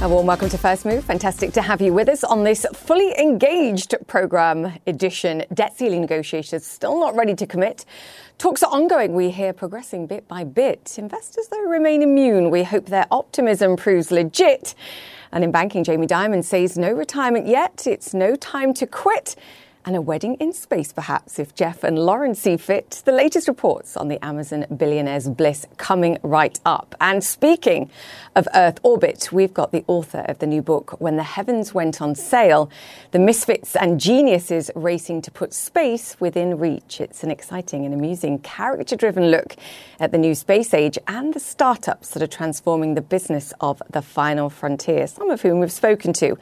A warm welcome to First Move. Fantastic to have you with us on this fully engaged programme edition. Debt ceiling negotiators still not ready to commit. Talks are ongoing. We hear progressing bit by bit. Investors, though, remain immune. We hope their optimism proves legit. And in banking, Jamie Dimon says no retirement yet. It's no time to quit. And a wedding in space, perhaps, if Jeff and Lauren see fit. The latest reports on the Amazon billionaire's bliss coming right up. And speaking of Earth orbit, we've got the author of the new book, When the Heavens Went on Sale, The Misfits and Geniuses Racing to Put Space Within Reach. It's an exciting and amusing, character-driven look at the new space age and the startups that are transforming the business of the final frontier, some of whom we've spoken to.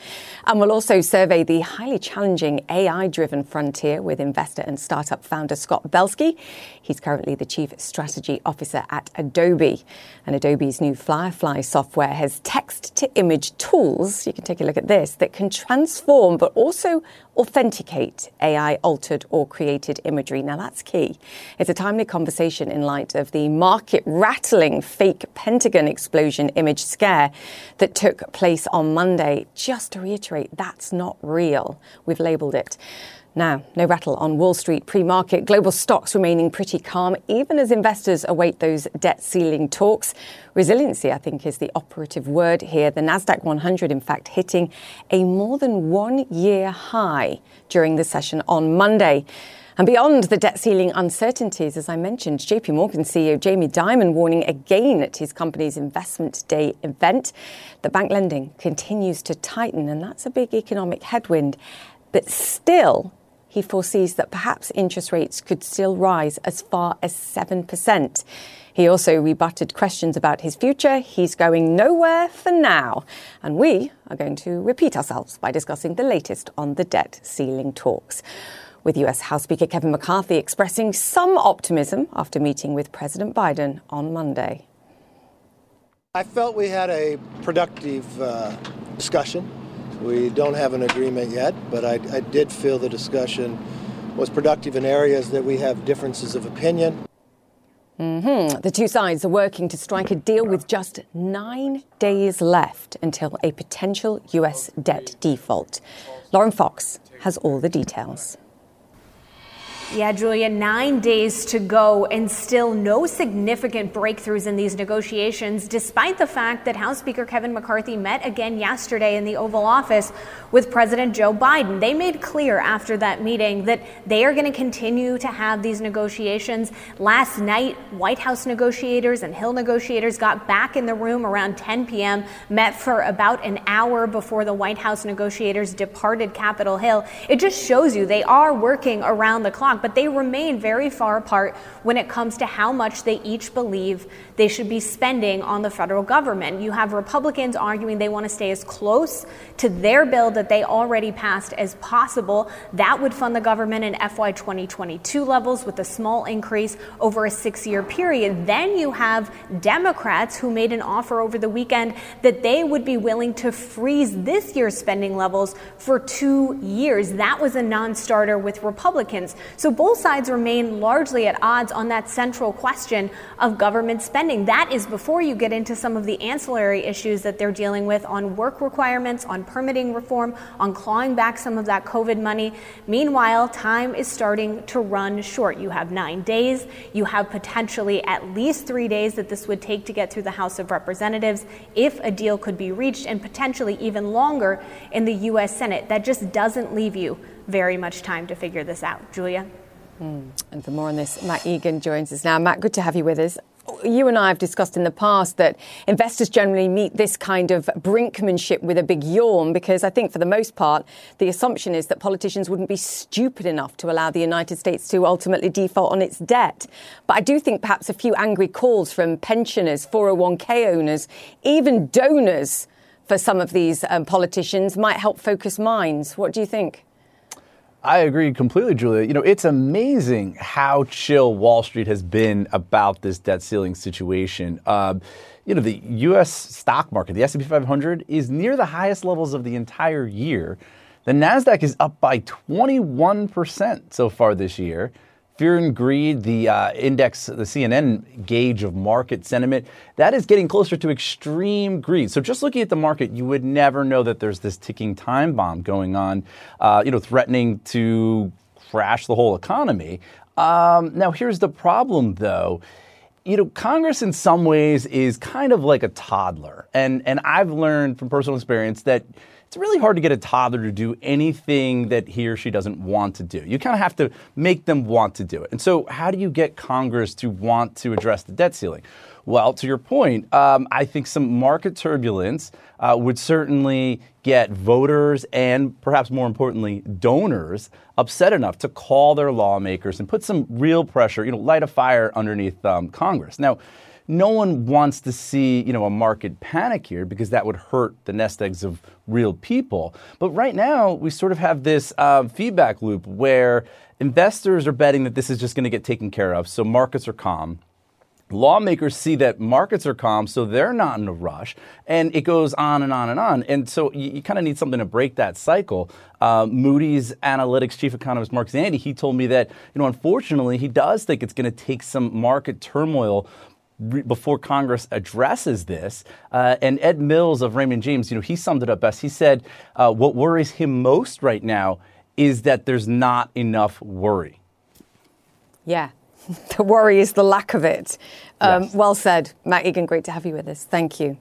And we'll also survey the highly challenging AI-driven frontier with investor and startup founder Scott Belsky. He's currently the Chief Strategy Officer at Adobe. And Adobe's new Firefly software has text-to-image tools, you can take a look at this, that can transform but also authenticate AI-altered or created imagery. Now, that's key. It's a timely conversation in light of the market-rattling fake Pentagon explosion image scare that took place on Monday. Just to reiterate, that's not real. We've labelled it. Now, no rattle on Wall Street pre-market. Global stocks remaining pretty calm, even as investors await those debt ceiling talks. Resiliency, I think, is the operative word here. The Nasdaq 100, in fact, hitting a more than 1 year high during the session on Monday. And beyond the debt ceiling uncertainties, as I mentioned, JP Morgan CEO Jamie Dimon warning again at his company's Investment Day event that bank lending continues to tighten, and that's a big economic headwind. But still, he foresees that perhaps interest rates could still rise as far as 7%. He also rebutted questions about his future. He's going nowhere for now. And we are going to repeat ourselves by discussing the latest on the debt ceiling talks, with US House Speaker Kevin McCarthy expressing some optimism after meeting with President Biden on Monday. I felt we had a productive discussion. We don't have an agreement yet, but I did feel the discussion was productive in areas that we have differences of opinion. The two sides are working to strike a deal with just 9 days left until a potential U.S. debt default. Lauren Fox has all the details. Yeah, Julia, 9 days to go and still no significant breakthroughs in these negotiations, despite the fact that House Speaker Kevin McCarthy met again yesterday in the Oval Office with President Joe Biden. They made clear after that meeting that they are going to continue to have these negotiations. Last night, White House negotiators and Hill negotiators got back in the room around 10 p.m., met for about an hour before the White House negotiators departed Capitol Hill. It just shows you they are working around the clock, but they remain very far apart when it comes to how much they each believe they should be spending on the federal government. You have Republicans arguing they want to stay as close to their bill that they already passed as possible. That would fund the government in FY 2022 levels with a small increase over a 6-year period. Then you have Democrats who made an offer over the weekend that they would be willing to freeze this year's spending levels for 2 years. That was a non-starter with Republicans. So both sides remain largely at odds on that central question of government spending. That is before you get into some of the ancillary issues that they're dealing with on work requirements, on permitting reform, on clawing back some of that COVID money. Meanwhile, time is starting to run short. You have 9 days. You have potentially at least 3 days that this would take to get through the House of Representatives if a deal could be reached, and potentially even longer in the U.S. Senate. That just doesn't leave you very much time to figure this out. Julia? And for more on this, Matt Egan joins us now. Matt, good to have you with us. You and I have discussed in the past that investors generally meet this kind of brinkmanship with a big yawn, because I think for the most part, the assumption is that politicians wouldn't be stupid enough to allow the United States to ultimately default on its debt. But I do think perhaps a few angry calls from pensioners, 401k owners, even donors for some of these politicians might help focus minds. What do you think? I agree completely, Julia. You know, it's amazing how chill Wall Street has been about this debt ceiling situation. You know, the U.S. stock market, the S&P 500, is near the highest levels of the entire year. The Nasdaq is up by 21% so far this year. Fear and greed, the index, the CNN gauge of market sentiment, that is getting closer to extreme greed. So just looking at the market, you would never know that there's this ticking time bomb going on, threatening to crash the whole economy. Now, here's the problem, though. Congress in some ways is kind of like a toddler. And I've learned from personal experience that it's really hard to get a toddler to do anything that he or she doesn't want to do. You kind of have to make them want to do it. And so how do you get Congress to want to address the debt ceiling? Well, to your point, I think some market turbulence would certainly get voters and perhaps more importantly, donors upset enough to call their lawmakers and put some real pressure, light a fire underneath Congress. Now, no one wants to see, a market panic here because that would hurt the nest eggs of real people. But right now, we sort of have this feedback loop where investors are betting that this is just going to get taken care of, so markets are calm. Lawmakers see that markets are calm, so they're not in a rush, and it goes on and on and on. And so you kind of need something to break that cycle. Moody's Analytics chief economist Mark Zandi, he told me that, unfortunately, he does think it's going to take some market turmoil before Congress addresses this. And Ed Mills of Raymond James, he summed it up best. He said, what worries him most right now is that there's not enough worry. Yeah, the worry is the lack of it. Yes. Well said. Matt Egan, great to have you with us. Thank you.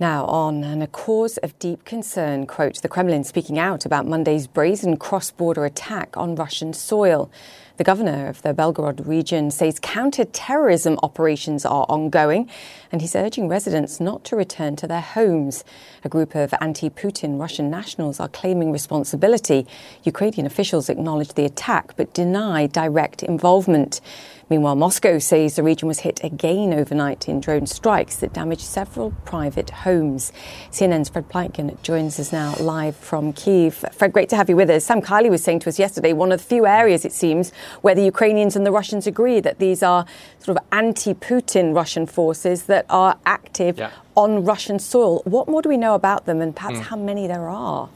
Now on, and a cause of deep concern, quote, the Kremlin speaking out about Monday's brazen cross-border attack on Russian soil. The governor of the Belgorod region says counter-terrorism operations are ongoing, and he's urging residents not to return to their homes. A group of anti-Putin Russian nationals are claiming responsibility. Ukrainian officials acknowledge the attack but deny direct involvement. Meanwhile, Moscow says the region was hit again overnight in drone strikes that damaged several private homes. CNN's Fred Pleitgen joins us now live from Kyiv. Fred, great to have you with us. Sam Kiley was saying to us yesterday, one of the few areas, it seems, where the Ukrainians and the Russians agree that these are sort of anti-Putin Russian forces that are active on Russian soil. What more do we know about them and perhaps how many there are?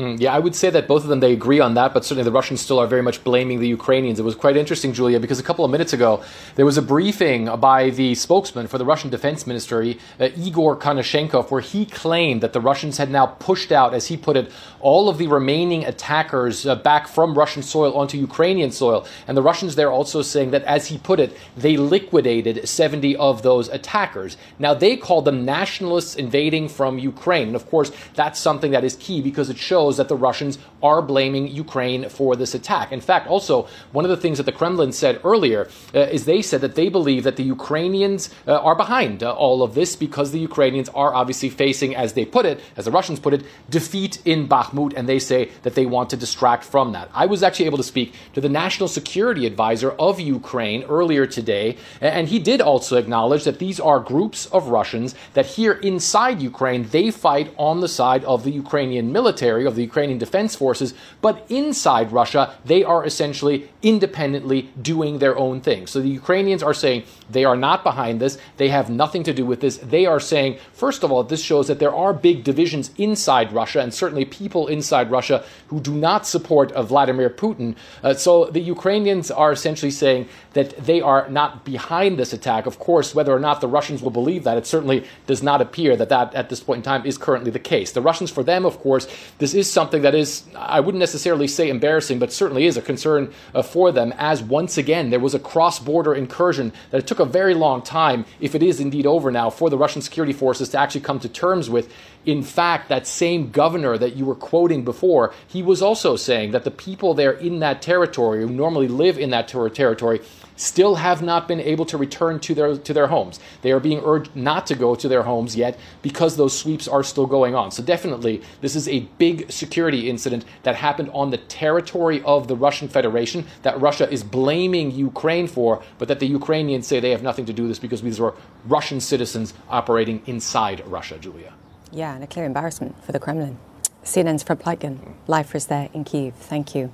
Yeah, I would say that both of them, they agree on that, but certainly the Russians still are very much blaming the Ukrainians. It was quite interesting, Julia, because a couple of minutes ago, there was a briefing by the spokesman for the Russian Defense Ministry, Igor Konashenkov, where he claimed that the Russians had now pushed out, as he put it, all of the remaining attackers back from Russian soil onto Ukrainian soil. And the Russians there also saying that, as he put it, they liquidated 70 of those attackers. Now, they call them nationalists invading from Ukraine. And of course, that's something that is key because it shows that the Russians are blaming Ukraine for this attack. In fact, also, one of the things that the Kremlin said earlier is they said that they believe that the Ukrainians are behind all of this because the Ukrainians are obviously facing, as they put it, as the Russians put it, defeat in Bakhmut, and they say that they want to distract from that. I was actually able to speak to the National Security Advisor of Ukraine earlier today, and he did also acknowledge that these are groups of Russians that here inside Ukraine, they fight on the side of the Ukrainian military, of the Ukrainian Defense Forces, but inside Russia, they are essentially independently doing their own thing. So the Ukrainians are saying they are not behind this. They have nothing to do with this. They are saying, first of all, this shows that there are big divisions inside Russia and certainly people inside Russia who do not support Vladimir Putin. So the Ukrainians are essentially saying that they are not behind this attack. Of course, whether or not the Russians will believe that, it certainly does not appear that that at this point in time is currently the case. The Russians, for them, of course, this is something that is, I wouldn't necessarily say embarrassing, but certainly is a concern for them, as once again, there was a cross-border incursion that it took a very long time, if it is indeed over now, for the Russian security forces to actually come to terms with. In fact, that same governor that you were quoting before, he was also saying that the people there in that territory, who normally live in that territory, still have not been able to return to their homes. They are being urged not to go to their homes yet because those sweeps are still going on. So definitely, this is a big security incident that happened on the territory of the Russian Federation that Russia is blaming Ukraine for, but that the Ukrainians say they have nothing to do with this because these were Russian citizens operating inside Russia, Julia. Yeah, and a clear embarrassment for the Kremlin. CNN's Fred Pleitgen, live for us there in Kyiv. Thank you.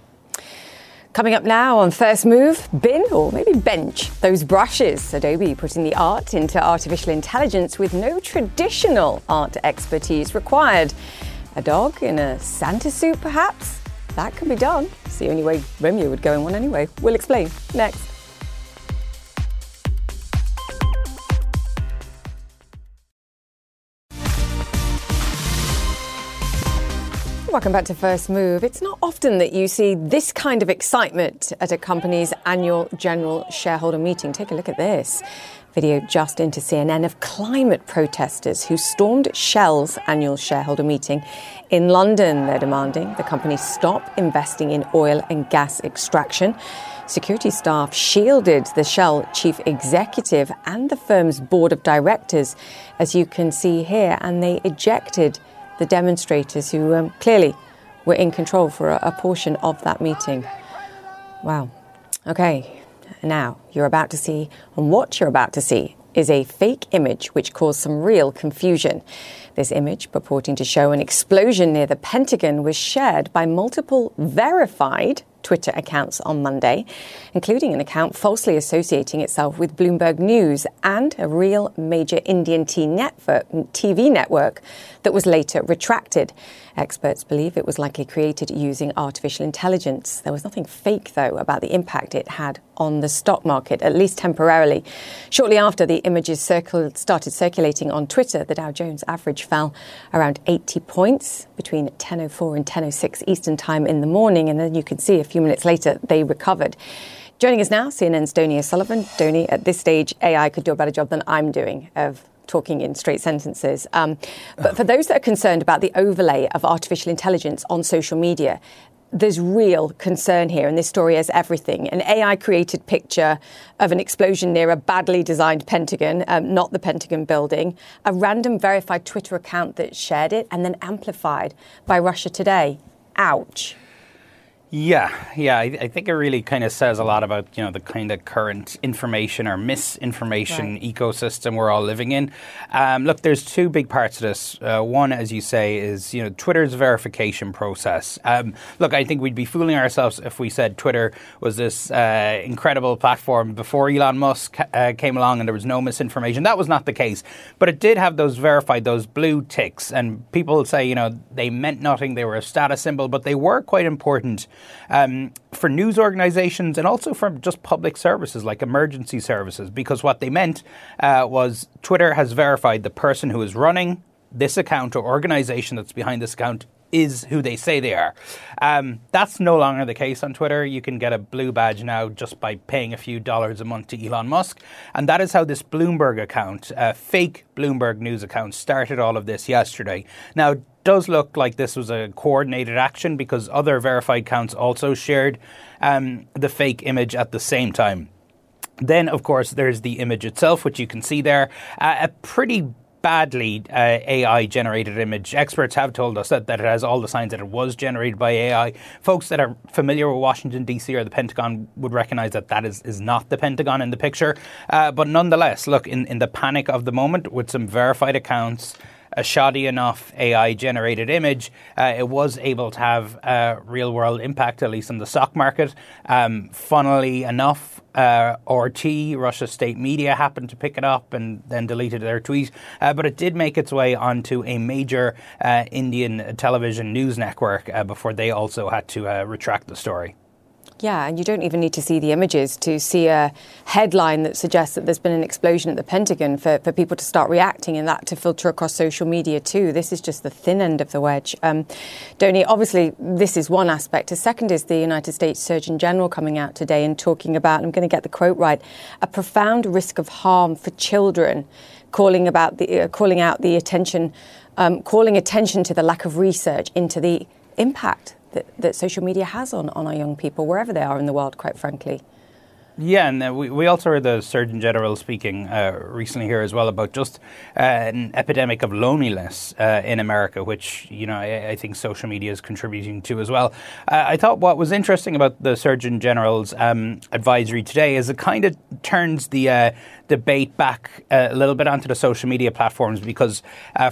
Coming up now on First Move, bin or maybe bench those brushes. Adobe putting the art into artificial intelligence with no traditional art expertise required. A dog in a Santa suit, perhaps? that can be done. It's the only way Romeo would go in one anyway. We'll explain next. Welcome back to First Move. It's not often that you see this kind of excitement at a company's annual general shareholder meeting. Take a look at this. Video just into CNN of climate protesters who stormed Shell's annual shareholder meeting in London. They're demanding the company stop investing in oil and gas extraction. Security staff shielded the Shell chief executive and the firm's board of directors, as you can see here, and they ejected the demonstrators who clearly were in control for a portion of that meeting. Wow. Okay, now you're about to see, and what you're about to see is a fake image which caused some real confusion. This image, purporting to show an explosion near the Pentagon, was shared by multiple verified Twitter accounts on Monday, including an account falsely associating itself with Bloomberg News and a real major Indian TV network that was later retracted. Experts believe it was likely created using artificial intelligence. There was nothing fake, though, about the impact it had on the stock market, at least temporarily. Shortly after the images started circulating on Twitter, the Dow Jones average fell around 80 points between 10:04 and 10:06 Eastern Time in the morning, and then you can see a few minutes later they recovered. Joining us now, CNN's Donie O'Sullivan. Donie, at this stage, AI could do a better job than I'm doing of talking in straight sentences. But for those that are concerned about the overlay of artificial intelligence on social media, there's real concern here, and this story has everything. An AI-created picture of an explosion near a badly designed Pentagon, not the Pentagon building, a random verified Twitter account that shared it, and then amplified by Russia Today. Ouch. Yeah. I think it really kind of says a lot about, you know, the kind of current information or misinformation ecosystem we're all living in. Look, there's two big parts to this. One, as you say, is, you know, Twitter's verification process. Look, I think we'd be fooling ourselves if we said Twitter was this incredible platform before Elon Musk came along and there was no misinformation. That was not the case. But it did have those verified, those blue ticks. And people say, you know, they meant nothing. They were a status symbol, but they were quite important. For news organizations and also for just public services like emergency services, because what they meant was Twitter has verified the person who is running this account or organization that's behind this account is who they say they are. That's no longer the case on Twitter. You can get a blue badge now just by paying a few dollars a month to Elon Musk. And that is how this Bloomberg account, fake Bloomberg News account, started all of this yesterday. Now, it does look like this was a coordinated action because other verified accounts also shared the fake image at the same time. Then, of course, there's the image itself, which you can see there. A pretty badly AI-generated image. Experts have told us that it has all the signs that it was generated by AI. Folks that are familiar with Washington, D.C. or the Pentagon would recognize that that is not the Pentagon in the picture. But nonetheless, look, in the panic of the moment, with some verified accounts, a shoddy enough AI-generated image, it was able to have a real-world impact, at least in the stock market. Funnily enough, RT, Russia state media, happened to pick it up and then deleted their tweet. But it did make its way onto a major Indian television news network before they also had to retract the story. Yeah, and you don't even need to see the images to see a headline that suggests that there's been an explosion at the Pentagon for people to start reacting, and that to filter across social media too. This is just the thin end of the wedge. Donie, obviously, this is one aspect. A second is the United States Surgeon General coming out today and talking about, and I'm going to get the quote right, a profound risk of harm for children, calling attention to the lack of research into the impact that social media has on our young people, wherever they are in the world, quite frankly. Yeah, and we also heard the Surgeon General speaking recently here as well about just an epidemic of loneliness in America, which, you know, I think social media is contributing to as well. I thought what was interesting about the Surgeon General's advisory today is it kind of turns the debate back a little bit onto the social media platforms, because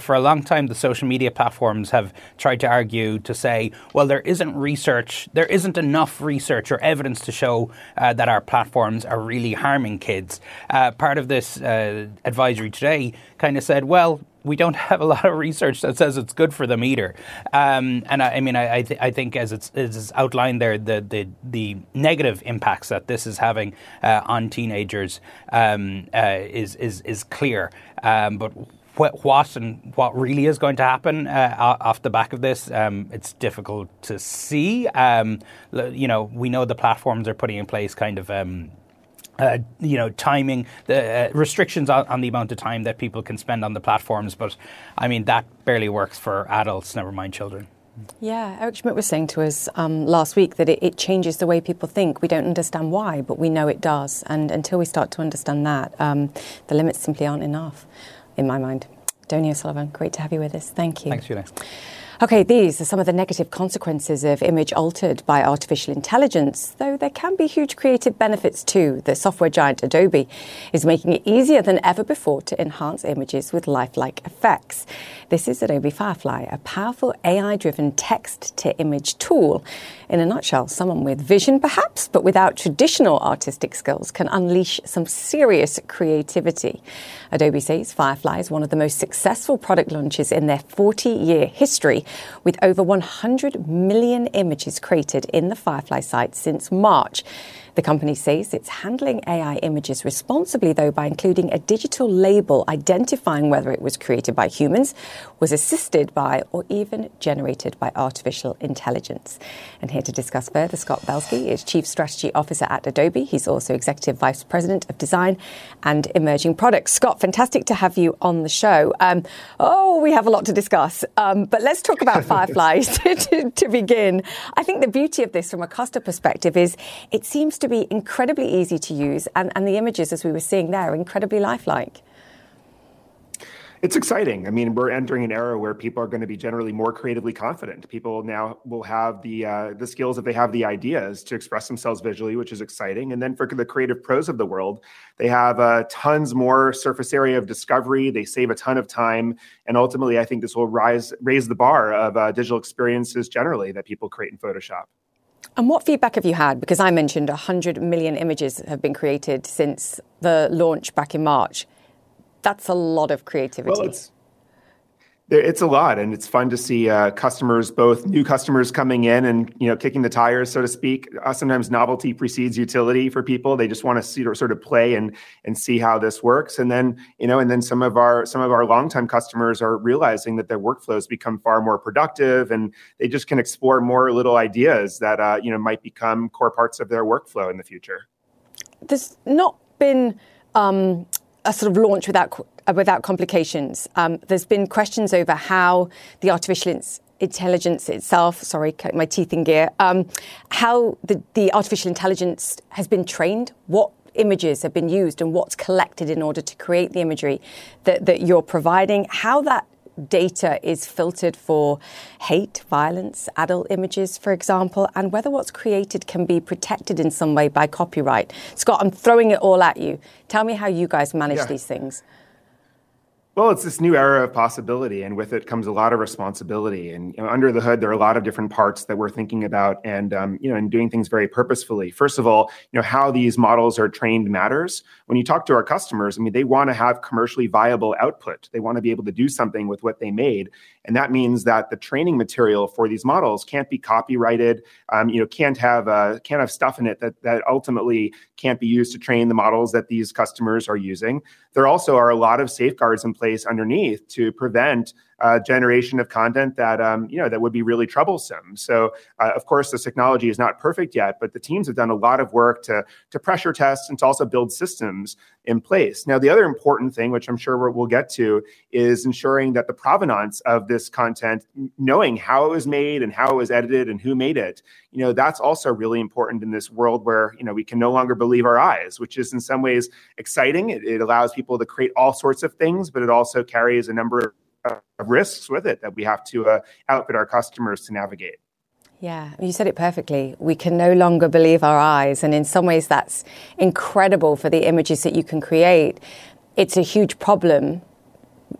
for a long time, the social media platforms have tried to argue to say, well, there isn't enough research or evidence to show that our platforms are really harming kids. Part of this advisory today kind of said, well, we don't have a lot of research that says it's good for them either. And I think as it's outlined there, the negative impacts that this is having on teenagers is clear. But what really is going to happen off the back of this, it's difficult to see. We know the platforms are putting in place kind of timing, the restrictions on the amount of time that people can spend on the platforms. But, I mean, that barely works for adults, never mind children. Yeah, Eric Schmidt was saying to us last week that it changes the way people think. We don't understand why, but we know it does. And until we start to understand that, the limits simply aren't enough, in my mind. Donie O'Sullivan, great to have you with us. Thank you. Thanks, Julia. Okay, these are some of the negative consequences of image altered by artificial intelligence, though there can be huge creative benefits too. The software giant Adobe is making it easier than ever before to enhance images with lifelike effects. This is Adobe Firefly, a powerful AI-driven text-to-image tool. In a nutshell, someone with vision, perhaps, but without traditional artistic skills can unleash some serious creativity. Adobe says Firefly is one of the most successful product launches in their 40-year history, with over 100 million images created in the Firefly site since March. The company says it's handling AI images responsibly, though, by including a digital label identifying whether it was created by humans, was assisted by, or even generated by artificial intelligence. And here to discuss further, Scott Belsky is Chief Strategy Officer at Adobe. He's also Executive Vice President of Design and Emerging Products. Scott, fantastic to have you on the show. We have a lot to discuss, but let's talk about Firefly to begin. I think the beauty of this from a customer perspective is it seems to be incredibly easy to use, and the images, as we were seeing there, are incredibly lifelike. It's exciting. I mean, we're entering an era where people are going to be generally more creatively confident. People now will have the skills that they have the ideas to express themselves visually, which is exciting. And then for the creative pros of the world, they have tons more surface area of discovery. They save a ton of time. And ultimately, I think this will raise the bar of digital experiences generally that people create in Photoshop. And what feedback have you had? Because I mentioned 100 million images have been created since the launch back in March. That's a lot of creativity. Well, it's a lot, and it's fun to see customers, both new customers coming in and kicking the tires, so to speak. Sometimes novelty precedes utility for people. They just want to see, or sort of play and see how this works. And then some of our longtime customers are realizing that their workflows become far more productive, and they just can explore more little ideas that might become core parts of their workflow in the future. There's not been a sort of launch without complications. There's been questions over how the artificial intelligence itself, sorry, my teeth in gear, how the artificial intelligence has been trained, what images have been used and what's collected in order to create the imagery that you're providing, how that data is filtered for hate, violence, adult images, for example, and whether what's created can be protected in some way by copyright. Scott, I'm throwing it all at you. Tell me how you guys manage these things. Well, it's this new era of possibility, and with it comes a lot of responsibility. And under the hood, there are a lot of different parts that we're thinking about, and and doing things very purposefully. First of all, how these models are trained matters. When you talk to our customers, I mean, they want to have commercially viable output. They want to be able to do something with what they made, and that means that the training material for these models can't be copyrighted. Can't have stuff in it that ultimately can't be used to train the models that these customers are using. There also are a lot of safeguards in place underneath to prevent generation of content that that would be really troublesome. So, of course, this technology is not perfect yet, but the teams have done a lot of work to pressure test and to also build systems in place. Now, the other important thing, which I'm sure we'll get to, is ensuring that the provenance of this content, knowing how it was made and how it was edited and who made it, that's also really important in this world where we can no longer believe our eyes, which is in some ways exciting. It allows people to create all sorts of things, but it also carries a number of risks with it that we have to outfit our customers to navigate. Yeah, you said it perfectly. We can no longer believe our eyes. And in some ways, that's incredible for the images that you can create. It's a huge problem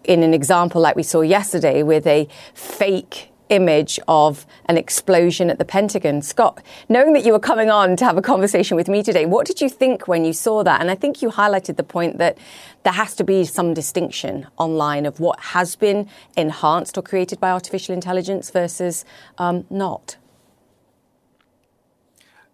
in an example like we saw yesterday with a fake image of an explosion at the Pentagon. Scott, knowing that you were coming on to have a conversation with me today, what did you think when you saw that? And I think you highlighted the point that there has to be some distinction online of what has been enhanced or created by artificial intelligence versus not.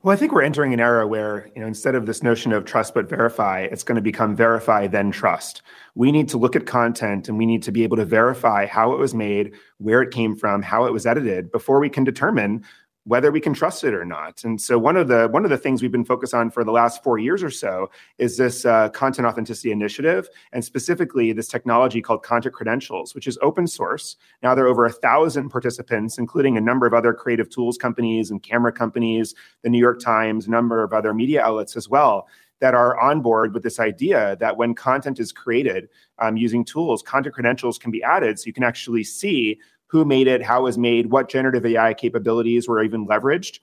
Well, I think we're entering an era where, instead of this notion of trust but verify, it's going to become verify then trust. We need to look at content and we need to be able to verify how it was made, where it came from, how it was edited before we can determine whether we can trust it or not. And so one of the things we've been focused on for the last 4 years or so is this content authenticity initiative, and specifically this technology called content credentials, which is open source. Now there are over 1,000 participants, including a number of other creative tools companies and camera companies, the New York Times, a number of other media outlets as well, that are on board with this idea that when content is created using tools, content credentials can be added so you can actually see who made it, how it was made, what generative AI capabilities were even leveraged.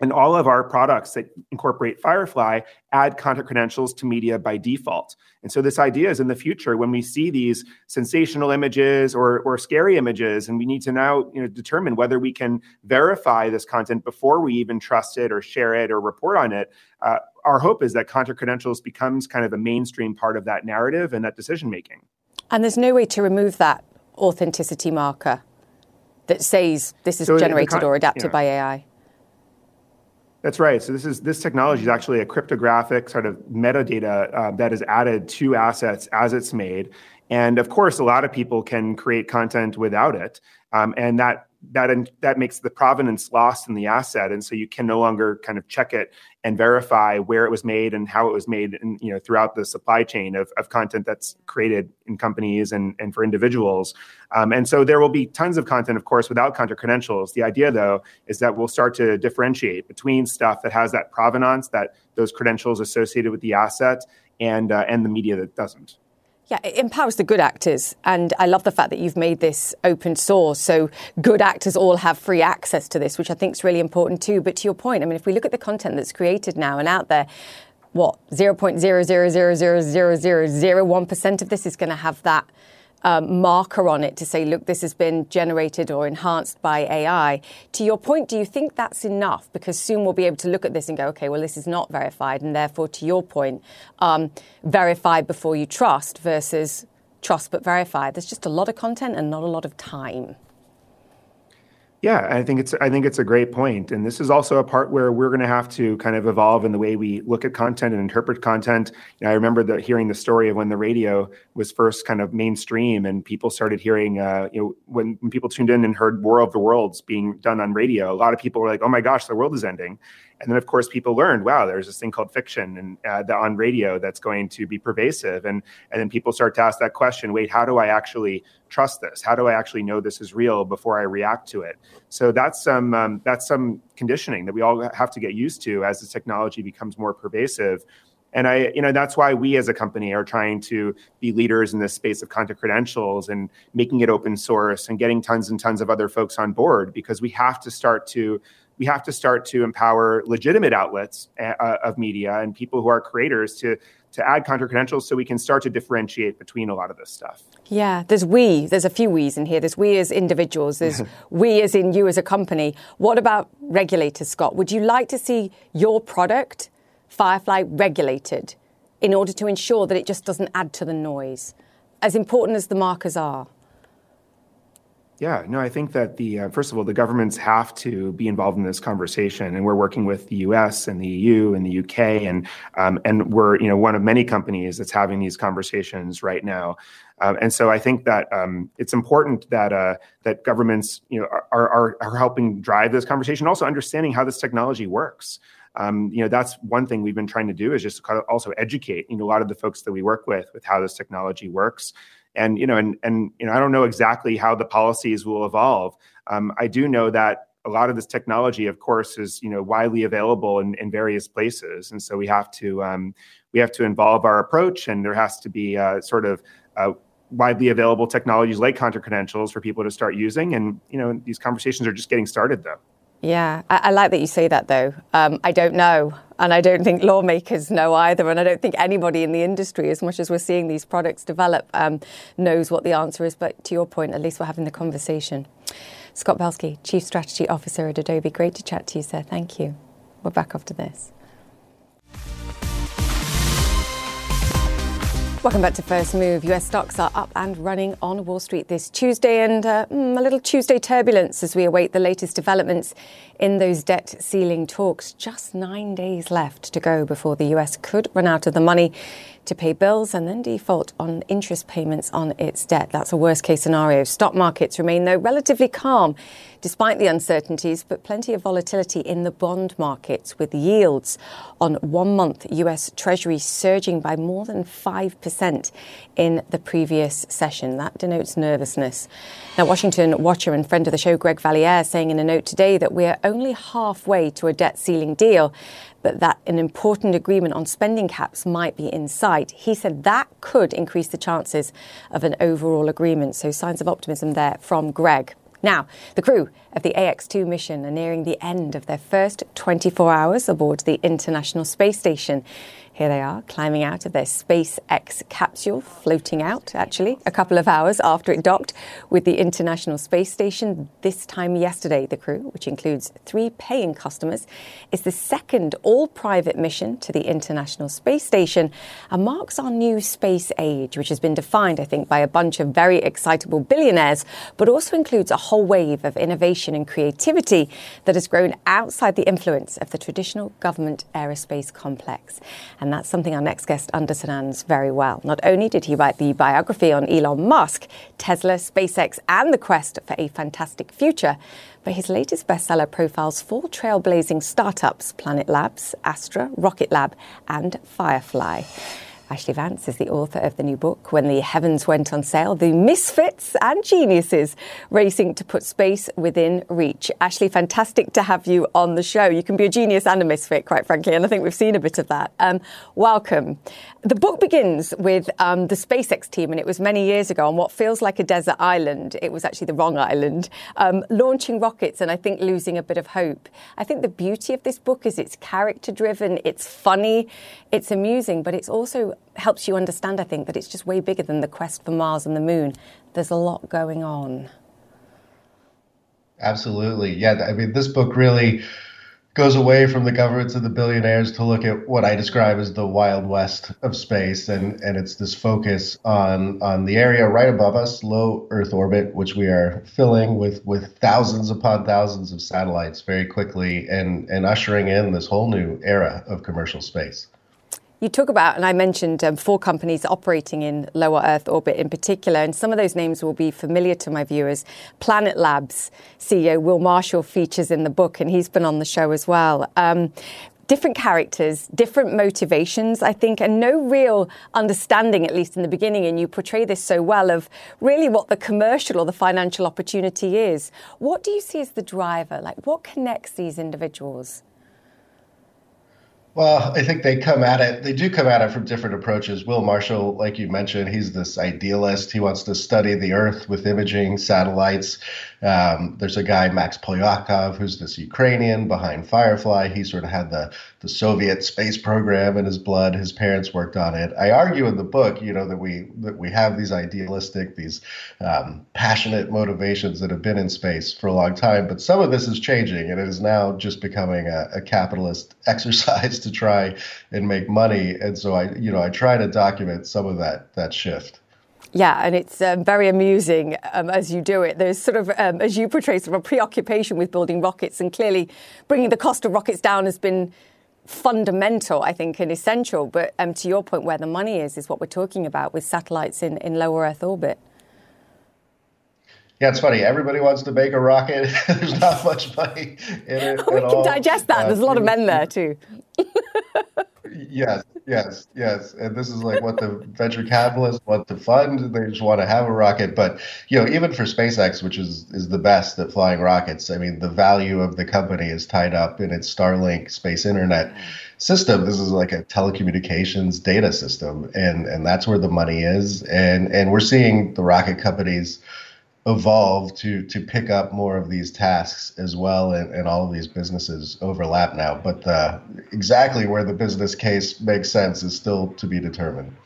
And all of our products that incorporate Firefly add content credentials to media by default. And so this idea is in the future, when we see these sensational images or scary images, and we need to now determine whether we can verify this content before we even trust it or share it or report on it, our hope is that content credentials becomes kind of a mainstream part of that narrative and that decision-making. And there's no way to remove that authenticity marker that says this is generated or adapted by AI. That's right. So this technology is actually a cryptographic sort of metadata that is added to assets as it's made. And of course, a lot of people can create content without it. And that makes the provenance lost in the asset. And so you can no longer kind of check it and verify where it was made and how it was made and, throughout the supply chain of content that's created in companies and for individuals. And so there will be tons of content, of course, without content credentials. The idea, though, is that we'll start to differentiate between stuff that has that provenance, that those credentials associated with the asset and the media that doesn't. Yeah, it empowers the good actors. And I love the fact that you've made this open source. So good actors all have free access to this, which I think is really important too. But to your point, I mean, if we look at the content that's created now and out there, 0.00000001% of this is going to have that marker on it to say, look, this has been generated or enhanced by AI. To your point, do you think that's enough? Because soon we'll be able to look at this and go, OK, well, this is not verified. And therefore, to your point, verify before you trust versus trust but verify. There's just a lot of content and not a lot of time. Yeah, I think it's a great point. And this is also a part where we're going to have to kind of evolve in the way we look at content and interpret content. I remember hearing the story of when the radio was first kind of mainstream and people started hearing, when people tuned in and heard War of the Worlds being done on radio, a lot of people were like, oh my gosh, the world is ending. And then, of course, people learned, wow, there's this thing called fiction and on radio that's going to be pervasive. And then people start to ask that question, wait, how do I actually trust this? How do I actually know this is real before I react to it? So that's some conditioning that we all have to get used to as this technology becomes more pervasive. And that's why we as a company are trying to be leaders in this space of content credentials and making it open source and getting tons and tons of other folks on board, because we have to start to empower legitimate outlets of media and people who are creators to add content credentials so we can start to differentiate between a lot of this stuff. Yeah, there's a few we's in here. There's we as individuals, there's we as in you as a company. What about regulators, Scott? Would you like to see your product, Firefly, regulated in order to ensure that it just doesn't add to the noise, as important as the markers are? Yeah, no, I think that first of all, the governments have to be involved in this conversation, and we're working with the U.S. and the EU and the UK, and we're one of many companies that's having these conversations right now. And so I think that it's important that governments are helping drive this conversation, also understanding how this technology works. That's one thing we've been trying to do is just kind of also educate a lot of the folks that we work with how this technology works. And, I don't know exactly how the policies will evolve. I do know that a lot of this technology, of course, is, widely available in various places. And so we have to involve our approach, and there has to be widely available technologies like content credentials for people to start using. And, these conversations are just getting started, though. Yeah, I like that you say that, though. I don't know. And I don't think lawmakers know either. And I don't think anybody in the industry, as much as we're seeing these products develop, knows what the answer is. But to your point, at least we're having the conversation. Scott Belsky, Chief Strategy Officer at Adobe. Great to chat to you, sir. Thank you. We're back after this. Welcome back to First Move. U.S. stocks are up and running on Wall Street this Tuesday, and a little Tuesday turbulence as we await the latest developments in those debt ceiling talks. Just 9 days left to go before the U.S. could run out of the money to pay bills and then default on interest payments on its debt. That's a worst-case scenario. Stock markets remain, though, relatively calm despite the uncertainties, but plenty of volatility in the bond markets, with yields on one-month U.S. Treasury surging by more than 5% in the previous session. That denotes nervousness. Now, Washington watcher and friend of the show Greg Valliere saying in a note today that we're only halfway to a debt ceiling deal, but that an important agreement on spending caps might be in sight. He said that could increase the chances of an overall agreement. So signs of optimism there from Greg. Now, the crew of the AX-2 mission are nearing the end of their first 24 hours aboard the International Space Station. Here they are, climbing out of their SpaceX capsule, floating out, actually, a couple of hours after it docked with the International Space Station. This time yesterday, the crew, which includes 3 paying customers, is the second all-private mission to the International Space Station and marks our new space age, which has been defined, I think, by a bunch of very excitable billionaires, but also includes a whole wave of innovation and creativity that has grown outside the influence of the traditional government aerospace complex. And that's something our next guest understands very well. Not only did he write the biography on Elon Musk, Tesla, SpaceX, and the quest for a fantastic future, but his latest bestseller profiles 4 trailblazing startups: Planet Labs, Astra, Rocket Lab, and Firefly. Ashley Vance is the author of the new book, When the Heavens Went on Sale, The Misfits and Geniuses Racing to Put Space Within Reach. Ashley, fantastic to have you on the show. You can be a genius and a misfit, quite frankly, and I think we've seen a bit of that. Welcome. The book begins with the SpaceX team, and it was many years ago on what feels like a desert island. It was actually the wrong island, launching rockets and I think losing a bit of hope. I think the beauty of this book is it's character-driven, it's funny, it's amusing, but it's also helps you understand, I think, that it's just way bigger than the quest for Mars and the moon. There's a lot going on. Absolutely. Yeah, I mean, this book really goes away from the governments of the billionaires to look at what I describe as the Wild West of space. And it's this focus on the area right above us, low Earth orbit, which we are filling with thousands upon thousands of satellites very quickly and ushering in this whole new era of commercial space. You talk about, and I mentioned 4 companies operating in lower Earth orbit in particular, and some of those names will be familiar to my viewers. Planet Labs CEO Will Marshall features in the book, and he's been on the show as well. Different characters, different motivations, I think, and no real understanding, at least in the beginning, and you portray this so well, of really what the commercial or the financial opportunity is. What do you see as the driver? Like, what connects these individuals? Well, I think they do come at it from different approaches. Will Marshall, like you mentioned, he's this idealist. He wants to study the Earth with imaging satellites. There's a guy, Max Polyakov, who's this Ukrainian behind Firefly. He sort of had the Soviet space program in his blood. His parents worked on it. I argue in the book, that we have these idealistic, these passionate motivations that have been in space for a long time. But some of this is changing, and it is now just becoming a capitalist exercise to try and make money. And so I try to document some of that shift. Yeah, and it's very amusing as you do it. There's sort of, as you portray, sort of a preoccupation with building rockets, and clearly bringing the cost of rockets down has been fundamental, I think, and essential. But to your point, where the money is what we're talking about with satellites in lower Earth orbit. Yeah, it's funny. Everybody wants to make a rocket. There's not much money in it at all. We can digest that. There's a lot of men there, too. Yes. And this is like what the venture capitalists want to fund. They just want to have a rocket. But, even for SpaceX, which is the best at flying rockets, I mean, the value of the company is tied up in its Starlink space internet system. This is like a telecommunications data system. And that's where the money is. And we're seeing the rocket companies evolve to pick up more of these tasks as well, and all of these businesses overlap now. But exactly where the business case makes sense is still to be determined.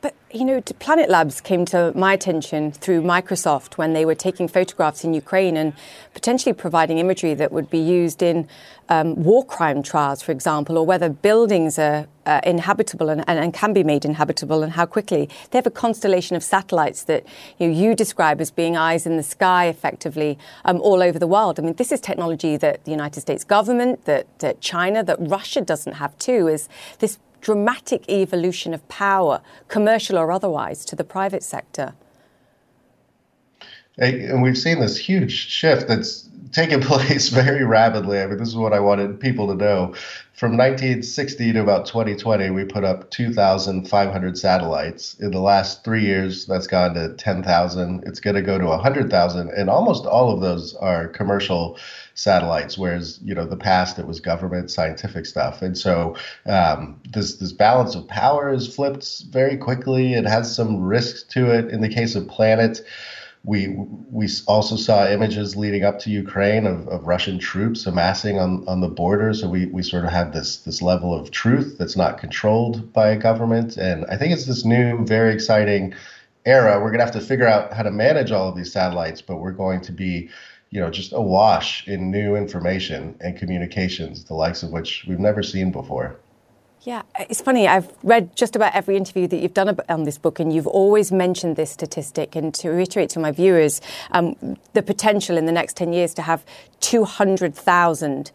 But you know, Planet Labs came to my attention through Microsoft when they were taking photographs in Ukraine and potentially providing imagery that would be used in war crime trials, for example, or whether buildings are inhabitable and can be made inhabitable and how quickly. They have a constellation of satellites that you describe as being eyes in the sky, effectively, all over the world. I mean, this is technology that the United States government, that China, that Russia doesn't have too, is this dramatic evolution of power, commercial or otherwise, to the private sector. And we've seen this huge shift that's taken place very rapidly. I mean, this is what I wanted people to know. From 1960 to about 2020, we put up 2,500 satellites. In the last 3 years, that's gone to 10,000. It's going to go to 100,000. And almost all of those are commercial satellites, whereas, the past it was government scientific stuff. And so this balance of power is flipped very quickly. It has some risks to it. In the case of Planet, we also saw images leading up to Ukraine of Russian troops amassing on the border. So we sort of had this level of truth that's not controlled by a government. And I think it's this new, very exciting era. We're going to have to figure out how to manage all of these satellites, but we're going to be, just awash in new information and communications, the likes of which we've never seen before. Yeah, it's funny. I've read just about every interview that you've done on this book, and you've always mentioned this statistic. And to reiterate to my viewers, the potential in the next 10 years to have 200,000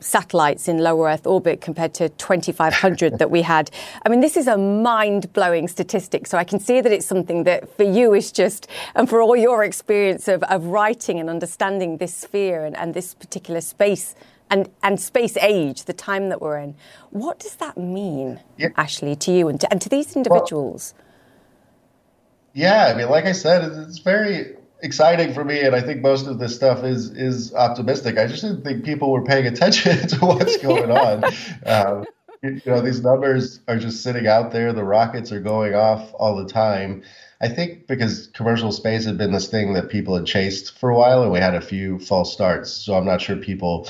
satellites in low Earth orbit compared to 2,500 that we had. I mean, this is a mind-blowing statistic. So I can see that it's something that for you is just, and for all your experience of writing and understanding this sphere and this particular space, and space age, the time that we're in. What does that mean, Ashley, to you and to these individuals? Well, I mean, like I said, it's very exciting for me, and I think most of this stuff is optimistic. I just didn't think people were paying attention to what's going on. These numbers are just sitting out there. The rockets are going off all the time. I think because commercial space had been this thing that people had chased for a while, and we had a few false starts, so I'm not sure people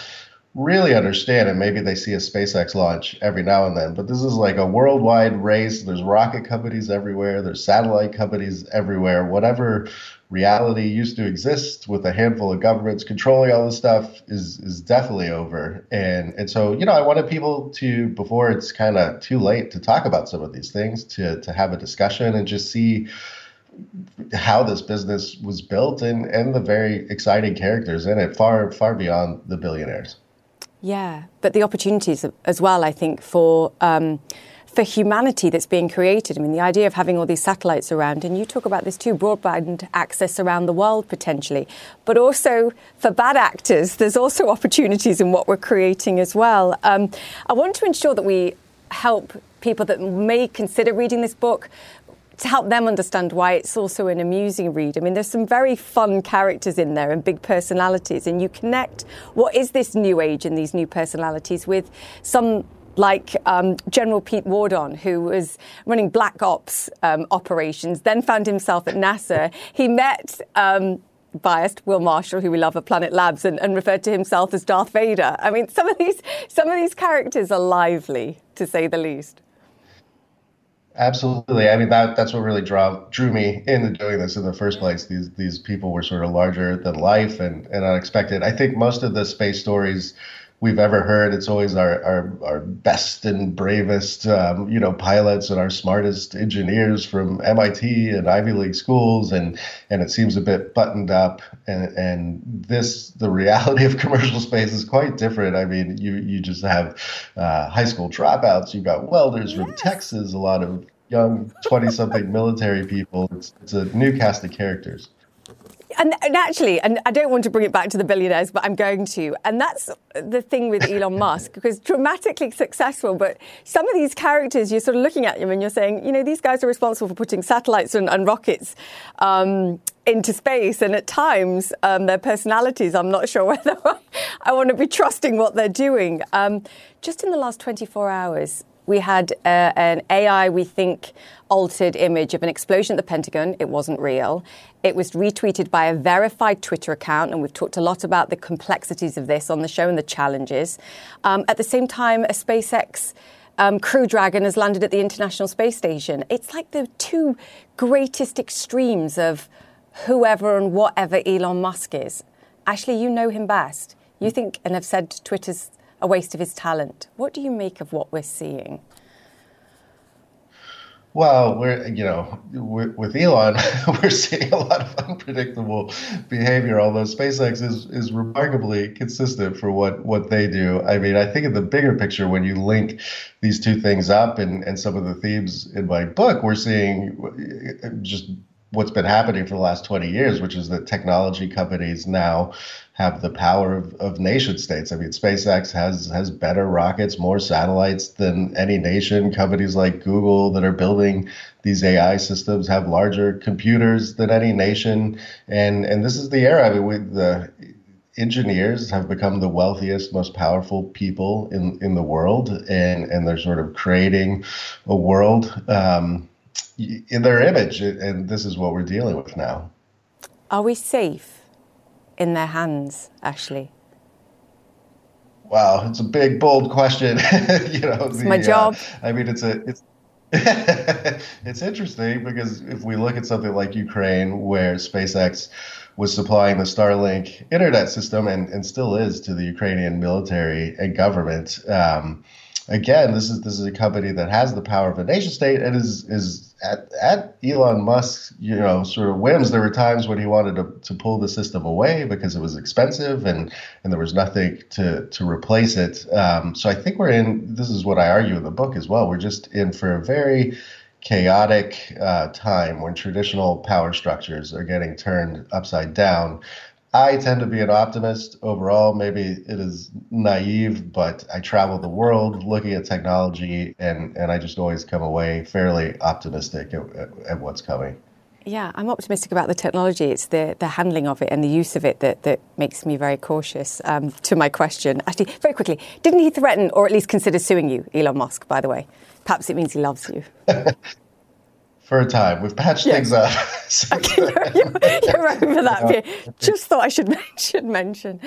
really understand, and maybe they see a SpaceX launch every now and then, but this is like a worldwide race. There's rocket companies everywhere. There's satellite companies everywhere. Whatever reality used to exist with a handful of governments controlling all this stuff is definitely over. And so, I wanted people to, before it's kind of too late to talk about some of these things, to have a discussion and just see how this business was built and the very exciting characters in it, far, far beyond the billionaires. Yeah, but the opportunities as well, I think, for humanity that's being created. I mean, the idea of having all these satellites around, and you talk about this too, broadband access around the world potentially, but also for bad actors, there's also opportunities in what we're creating as well. I want to ensure that we help people that may consider reading this book to help them understand why it's also an amusing read. I mean, there's some very fun characters in there and big personalities, and you connect what is this new age and these new personalities with some like General Pete Wardon, who was running black ops operations, then found himself at NASA. He met biased Will Marshall, who we love at Planet Labs, and referred to himself as Darth Vader. I mean, some of these characters are lively, to say the least. Absolutely. I mean, that's what really drew me into doing this in the first place. These people were sort of larger than life and unexpected. I think most of the space stories we've ever heard, it's always our best and bravest, pilots and our smartest engineers from MIT and Ivy League schools. And it seems a bit buttoned up. And the reality of commercial space is quite different. I mean, you just have high school dropouts. You've got welders from Texas, a lot of young 20-something military people. It's a new cast of characters. And actually, and I don't want to bring it back to the billionaires, but I'm going to. And that's the thing with Elon Musk, because dramatically successful. But some of these characters, you're sort of looking at them and you're saying, these guys are responsible for putting satellites and rockets into space. And at times, their personalities, I'm not sure whether I want to be trusting what they're doing. Just in the last 24 hours, we had an AI, we think, altered image of an explosion at the Pentagon. It wasn't real. It was retweeted by a verified Twitter account, and we've talked a lot about the complexities of this on the show and the challenges. At the same time, a SpaceX Crew Dragon has landed at the International Space Station. It's like the two greatest extremes of whoever and whatever Elon Musk is. Ashley, you know him best. You think and have said Twitter's a waste of his talent. What do you make of what we're seeing? Well, with Elon, we're seeing a lot of unpredictable behavior, although SpaceX is remarkably consistent for what they do. I mean, I think in the bigger picture, when you link these two things up and some of the themes in my book, we're seeing just what's been happening for the last 20 years, which is that technology companies now have the power of nation states. I mean, SpaceX has better rockets, more satellites than any nation. Companies like Google that are building these AI systems have larger computers than any nation. And this is the era. I mean, the engineers have become the wealthiest, most powerful people in the world. And they're sort of creating a world in their image. And this is what we're dealing with now. Are we safe in their hands, Ashley? Wow, it's a big, bold question. It's my job. It's interesting because if we look at something like Ukraine, where SpaceX was supplying the Starlink internet system and still is to the Ukrainian military and government. Again, this is a company that has the power of a nation state and is at Elon Musk's, sort of whims. There were times when he wanted to pull the system away because it was expensive and there was nothing to replace it. So I think this is what I argue in the book as well. We're just in for a very chaotic time when traditional power structures are getting turned upside down. I tend to be an optimist overall. Maybe it is naive, but I travel the world looking at technology, and I just always come away fairly optimistic at what's coming. Yeah, I'm optimistic about the technology. It's the handling of it and the use of it that makes me very cautious. To my question, actually, very quickly, didn't he threaten or at least consider suing you, Elon Musk, by the way? Perhaps it means he loves you. For a time. We've patched things up. Okay, you're over that. Just thought I should mention.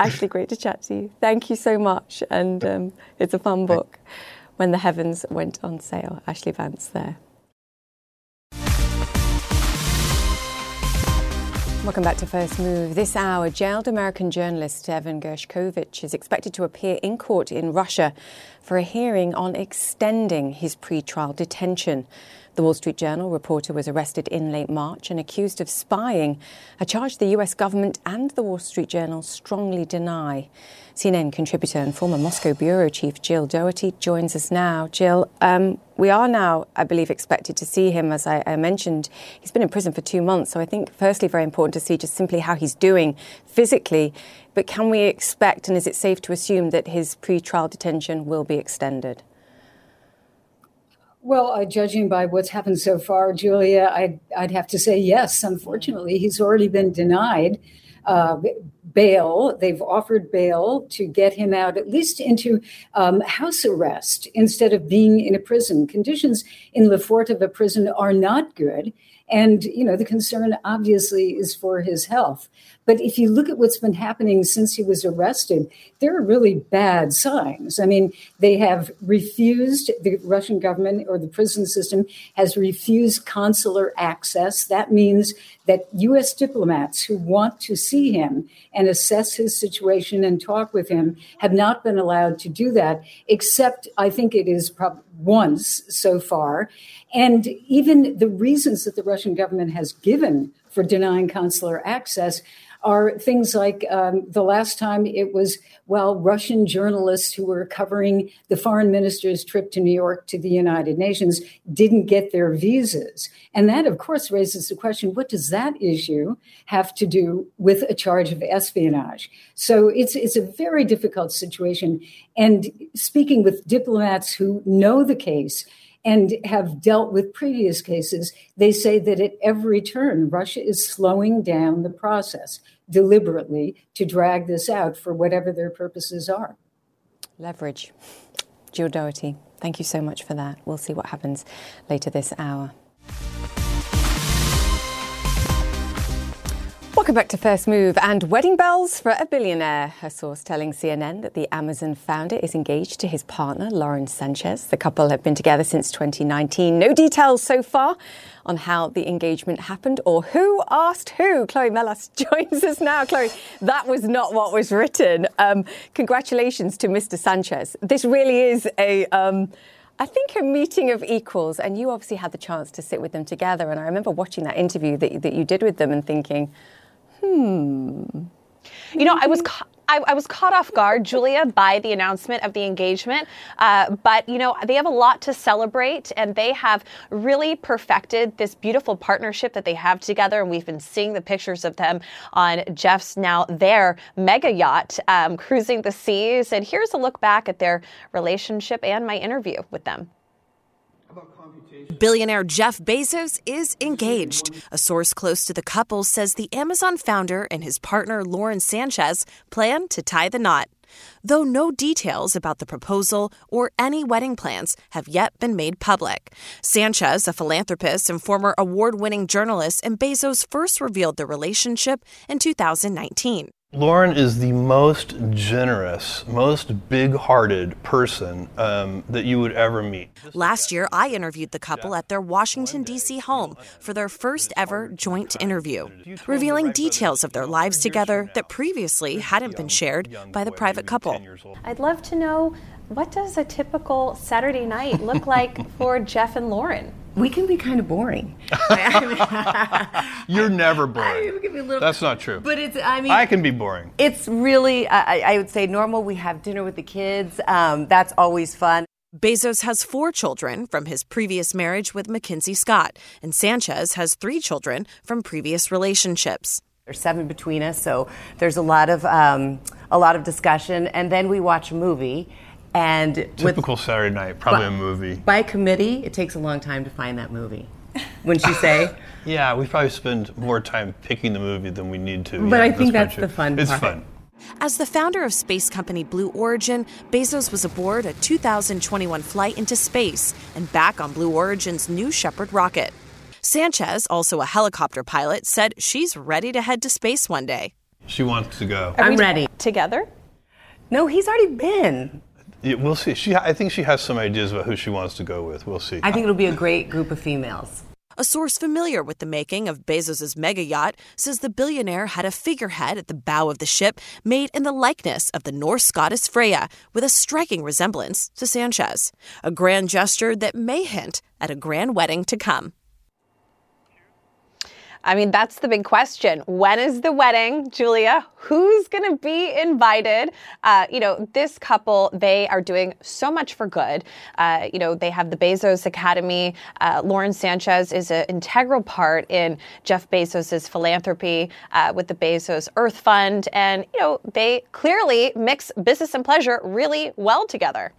Ashley, great to chat to you. Thank you so much. And it's a fun book, When the Heavens Went on Sale. Ashley Vance there. Welcome back to First Move. This hour, jailed American journalist Evan Gershkovich is expected to appear in court in Russia for a hearing on extending his pretrial detention. The Wall Street Journal reporter was arrested in late March and accused of spying, a charge the U.S. government and the Wall Street Journal strongly deny. CNN contributor and former Moscow bureau chief Jill Doherty joins us now. Jill, we are now, I believe, expected to see him. As I mentioned, he's been in prison for 2 months. So I think, firstly, very important to see just simply how he's doing physically. But can we expect, and is it safe to assume, that his pre-trial detention will be extended? Well, judging by what's happened so far, Julia, I'd have to say yes. Unfortunately, he's already been denied bail. They've offered bail to get him out, at least into house arrest instead of being in a prison. Conditions in Lefortovka prison are not good. And, the concern obviously is for his health. But if you look at what's been happening since he was arrested, there are really bad signs. I mean, they have refused, the Russian government or the prison system has refused consular access. That means that U.S. diplomats who want to see him and assess his situation and talk with him have not been allowed to do that, except I think it is once so far. And even the reasons that the Russian government has given for denying consular access are things like the last time it was, Russian journalists who were covering the foreign minister's trip to New York to the United Nations didn't get their visas. And that, of course, raises the question, what does that issue have to do with a charge of espionage? So it's a very difficult situation. And speaking with diplomats who know the case and have dealt with previous cases, they say that at every turn, Russia is slowing down the process deliberately to drag this out for whatever their purposes are. Leverage. Jill Doherty, thank you so much for that. We'll see what happens later this hour. Welcome back to First Move. And wedding bells for a billionaire. A source telling CNN that the Amazon founder is engaged to his partner, Lauren Sanchez. The couple have been together since 2019. No details so far on how the engagement happened or who asked who. Chloe Melas joins us now. Chloe, that was not what was written. Congratulations to Mr. Sanchez. This really is a meeting of equals. And you obviously had the chance to sit with them together. And I remember watching that interview that you did with them and thinking, You know, I was caught off guard, Julia, by the announcement of the engagement. But, you know, they have a lot to celebrate, and they have really perfected this beautiful partnership that they have together. And we've been seeing the pictures of them on Jeff's now their mega yacht, cruising the seas. And here's a look back at their relationship and my interview with them. Billionaire Jeff Bezos is engaged. A source close to the couple says the Amazon founder and his partner Lauren Sanchez plan to tie the knot, though no details about the proposal or any wedding plans have yet been made public. Sanchez, a philanthropist and former award-winning journalist, and Bezos first revealed their relationship in 2019. Lauren is the most generous, most big-hearted person that you would ever meet. Last year, I interviewed the couple at their Washington, D.C. home for their first ever joint interview, revealing details of their lives together that previously hadn't been shared by the private couple. I'd love to know, what does a typical Saturday night look like for Jeff and Lauren? We can be kind of boring. You're never boring. We can be a little, that's not true. But it's, I can be boring. It's really, I would say, normal. We have dinner with the kids. That's always fun. Bezos has 4 children from his previous marriage with Mackenzie Scott, and Sanchez has 3 children from previous relationships. There's 7 between us, so there's a lot of discussion, and then we watch a movie. And typical Saturday night, probably a movie. By committee, it takes a long time to find that movie, wouldn't you say? Yeah, we probably spend more time picking the movie than we need to. But yeah, I think that's the fun part. It's fun. As the founder of space company Blue Origin, Bezos was aboard a 2021 flight into space and back on Blue Origin's New Shepard rocket. Sanchez, also a helicopter pilot, said she's ready to head to space one day. She wants to go. I'm ready. Together? No, he's already been. Yeah, we'll see. I think she has some ideas about who she wants to go with. We'll see. I think it'll be a great group of females. A source familiar with the making of Bezos' mega yacht says the billionaire had a figurehead at the bow of the ship made in the likeness of the Norse goddess Freya, with a striking resemblance to Sanchez. A grand gesture that may hint at a grand wedding to come. I mean, that's the big question. When is the wedding, Julia? Who's going to be invited? You know, this couple, they are doing so much for good. You know, they have the Bezos Academy. Lauren Sanchez is an integral part in Jeff Bezos' philanthropy with the Bezos Earth Fund. And, you know, they clearly mix business and pleasure really well together.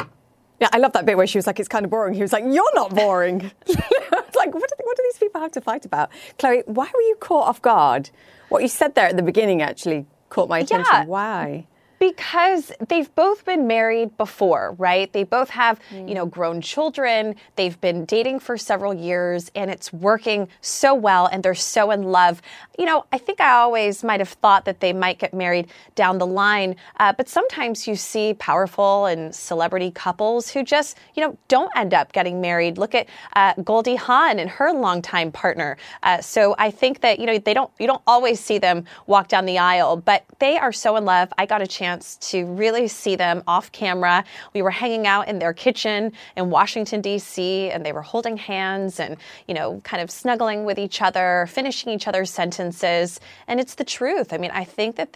Yeah, I love that bit where she was like, it's kind of boring. He was like, you're not boring. It's like, what do these people have to fight about? Chloe, why were you caught off guard? What you said there at the beginning actually caught my attention. Yeah. Why? Because they've both been married before, right? They both have, you know, grown children. They've been dating for several years, and it's working so well, and they're so in love. You know, I think I always might have thought that they might get married down the line, but sometimes you see powerful and celebrity couples who just, you know, don't end up getting married. Look at Goldie Hawn and her longtime partner. So I think that, you know, you don't always see them walk down the aisle, but they are so in love. I got a chance to really see them off camera. We were hanging out in their kitchen in Washington, D.C., and they were holding hands and, you know, kind of snuggling with each other, finishing each other's sentences. And it's the truth. I mean, I think that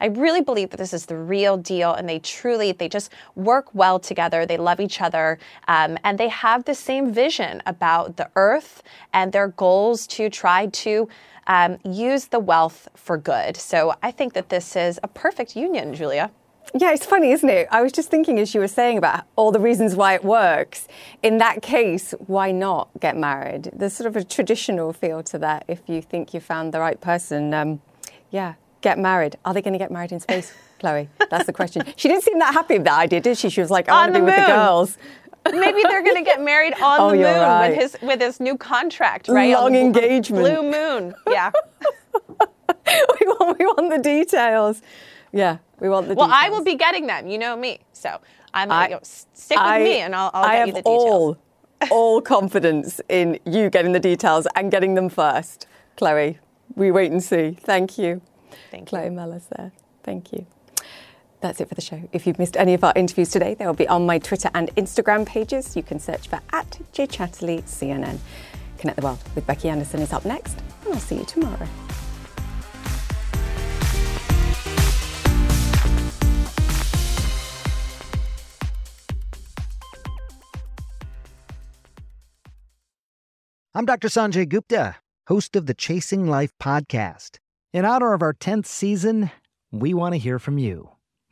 I really believe that this is the real deal. And they just work well together. They love each other. And they have the same vision about the earth and their goals to try to use the wealth for good. So I think that this is a perfect union, Julia. Yeah, it's funny, isn't it? I was just thinking as you were saying about all the reasons why it works. In that case, why not get married? There's sort of a traditional feel to that. If you think you found the right person, get married. Are they going to get married in space, Chloe? That's the question. She didn't seem that happy with that idea, did she? She was like, I want to be with the girls. Maybe they're going to get married on the moon, right, with his new contract, right? Long engagement. Blue moon. Yeah. We want the details. Yeah, we want the details. Well, I will be getting them. You know me. So I'm like, stick with me and I'll get you the details. I have all confidence in you getting the details and getting them first. Chloe, we wait and see. Thank you. Thank you. Chloe Mellors there. Thank you. That's it for the show. If you've missed any of our interviews today, they'll be on my Twitter and Instagram pages. You can search for @JChatterleyCNN. Connect the World with Becky Anderson is up next, and I'll see you tomorrow. I'm Dr. Sanjay Gupta, host of the Chasing Life podcast. In honor of our 10th season, we want to hear from you.